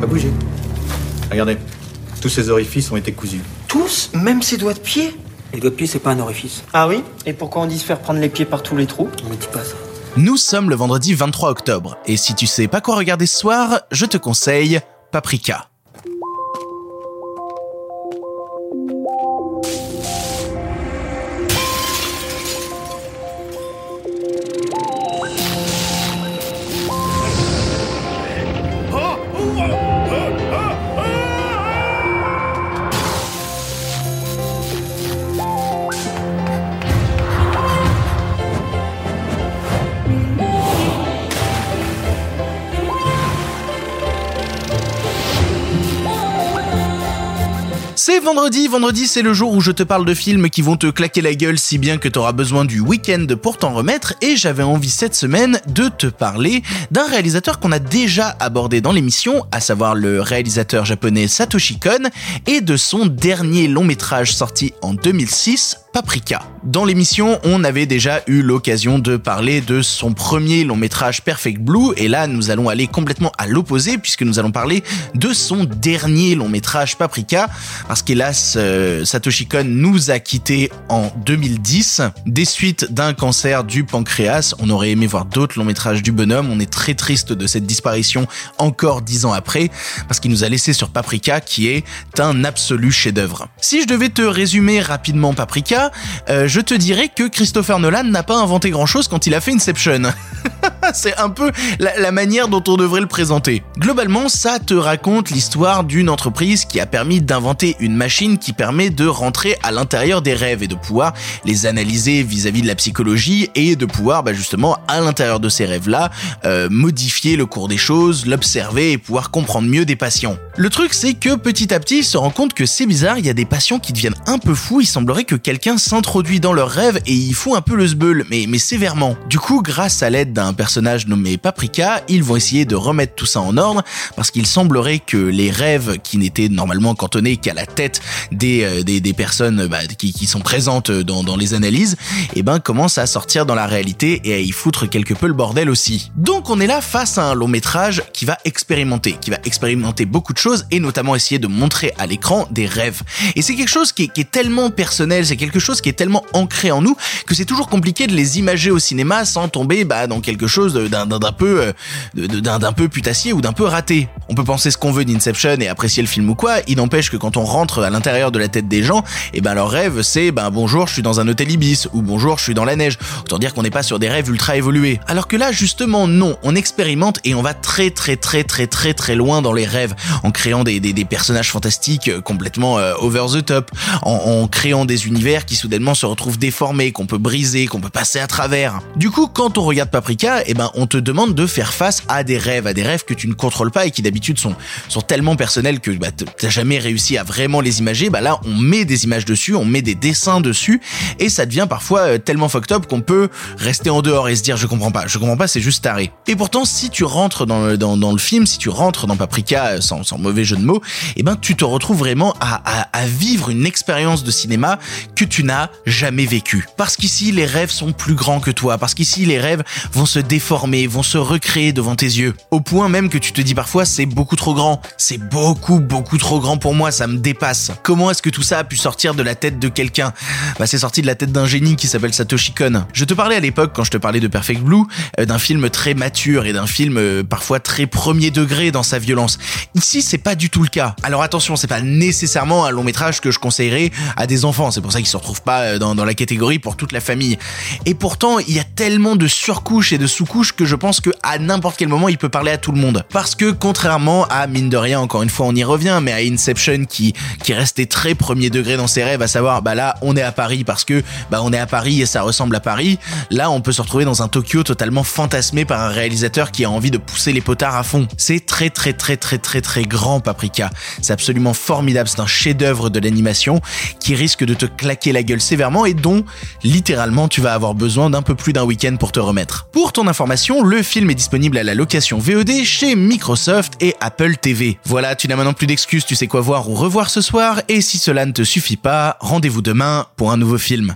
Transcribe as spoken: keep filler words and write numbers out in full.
Pas bouger. Regardez, tous ces orifices ont été cousus. Tous? Même ses doigts de pied? Les doigts de pied, c'est pas un orifice. Ah oui? Et pourquoi on dit se faire prendre les pieds par tous les trous? On me dit pas ça. Nous sommes le vendredi vingt-trois octobre, et si tu sais pas quoi regarder ce soir, je te conseille Paprika. C'est vendredi, vendredi c'est le jour où je te parle de films qui vont te claquer la gueule si bien que t'auras besoin du week-end pour t'en remettre, et j'avais envie cette semaine de te parler d'un réalisateur qu'on a déjà abordé dans l'émission, à savoir le réalisateur japonais Satoshi Kon, et de son dernier long métrage sorti en deux mille six, Paprika. Dans l'émission, on avait déjà eu l'occasion de parler de son premier long métrage Perfect Blue, et là nous allons aller complètement à l'opposé puisque nous allons parler de son dernier long métrage Paprika, parce qu'hélas, euh, Satoshi Kon nous a quittés en deux mille dix, des suites d'un cancer du pancréas. On aurait aimé voir d'autres longs métrages du bonhomme, on est très triste de cette disparition encore dix ans après, parce qu'il nous a laissé sur Paprika qui est un absolu chef-d'œuvre. Si je devais te résumer rapidement Paprika, Euh, je te dirais que Christopher Nolan n'a pas inventé grand-chose quand il a fait Inception. C'est un peu la, la manière dont on devrait le présenter. Globalement, ça te raconte l'histoire d'une entreprise qui a permis d'inventer une machine qui permet de rentrer à l'intérieur des rêves et de pouvoir les analyser vis-à-vis de la psychologie et de pouvoir bah, justement à l'intérieur de ces rêves-là euh, modifier le cours des choses, l'observer et pouvoir comprendre mieux des patients. Le truc, c'est que petit à petit, il se rend compte que c'est bizarre, il y a des patients qui deviennent un peu fous, il semblerait que quelqu'un s'introduit dans leurs rêves et ils font un peu le zbeul, mais, mais sévèrement. Du coup, grâce à l'aide d'un personnage nommé Paprika, ils vont essayer de remettre tout ça en ordre, parce qu'il semblerait que les rêves qui n'étaient normalement cantonnés qu'à la tête des, euh, des, des personnes bah, qui, qui sont présentes dans, dans les analyses, eh ben, commencent à sortir dans la réalité et à y foutre quelque peu le bordel aussi. Donc on est là face à un long métrage qui va expérimenter, qui va expérimenter beaucoup de choses et notamment essayer de montrer à l'écran des rêves. Et c'est quelque chose qui est, qui est tellement personnel, c'est quelque chose qui est tellement ancré en nous que c'est toujours compliqué de les imager au cinéma sans tomber bah, dans quelque chose D'un, d'un, d'un peu d'un, d'un peu putassier ou d'un peu raté. On peut penser ce qu'on veut d'Inception et apprécier le film ou quoi, il n'empêche que quand on rentre à l'intérieur de la tête des gens, et ben leur rêve c'est ben bonjour je suis dans un hôtel Ibis ou bonjour je suis dans la neige, autant dire qu'on n'est pas sur des rêves ultra évolués. Alors que là justement non, on expérimente et on va très très très très très très loin dans les rêves, en créant des, des, des personnages fantastiques complètement euh, over the top, en, en créant des univers qui soudainement se retrouvent déformés, qu'on peut briser, qu'on peut passer à travers. Du coup quand on regarde Paprika, et ben on te demande de faire face à des rêves, à des rêves que tu ne contrôles pas et qui d'habitude sont, sont tellement personnels que bah, t'as jamais réussi à vraiment les imager. Bah là, on met des images dessus, on met des dessins dessus et ça devient parfois tellement fucked up qu'on peut rester en dehors et se dire je comprends pas, je comprends pas, c'est juste taré. Et pourtant, si tu rentres dans le, dans, dans le film, si tu rentres dans Paprika sans, sans mauvais jeu de mots, et ben tu te retrouves vraiment à, à, à vivre une expérience de cinéma que tu n'as jamais vécue. Parce qu'ici, les rêves sont plus grands que toi, parce qu'ici, les rêves vont se déformer, vont se recréer devant tes yeux, au point même que tu te dis parfois c'est beaucoup trop grand, c'est beaucoup beaucoup trop grand pour moi, ça me dépasse. Comment est-ce que tout ça a pu sortir de la tête de quelqu'un? Bah c'est sorti de la tête d'un génie qui s'appelle Satoshi Kon. Je te parlais à l'époque, quand je te parlais de Perfect Blue, euh, d'un film très mature et d'un film euh, parfois très premier degré dans sa violence. Ici c'est pas du tout le cas. Alors attention, c'est pas nécessairement un long métrage que je conseillerais à des enfants, c'est pour ça qu'ils se retrouvent pas dans, dans la catégorie pour toute la famille. Et pourtant il y a tellement de surcouches et de sous-couches que je pense que à n'importe quel moment il peut parler à tout le monde, parce que contrairement à, mine de rien encore une fois on y revient, mais à Inception qui qui restait très premier degré dans ses rêves, à savoir bah là on est à Paris parce que bah on est à Paris et ça ressemble à Paris, là on peut se retrouver dans un Tokyo totalement fantasmé par un réalisateur qui a envie de pousser les potards à fond. C'est très très très très très très grand Paprika, c'est absolument formidable, c'est un chef-d'œuvre de l'animation qui risque de te claquer la gueule sévèrement et dont littéralement tu vas avoir besoin d'un peu plus d'un week-end pour te remettre. Pour ton information, le film est disponible à la location V O D chez Microsoft et Apple T V. Voilà, tu n'as maintenant plus d'excuses, tu sais quoi voir ou revoir ce soir, et si cela ne te suffit pas, rendez-vous demain pour un nouveau film.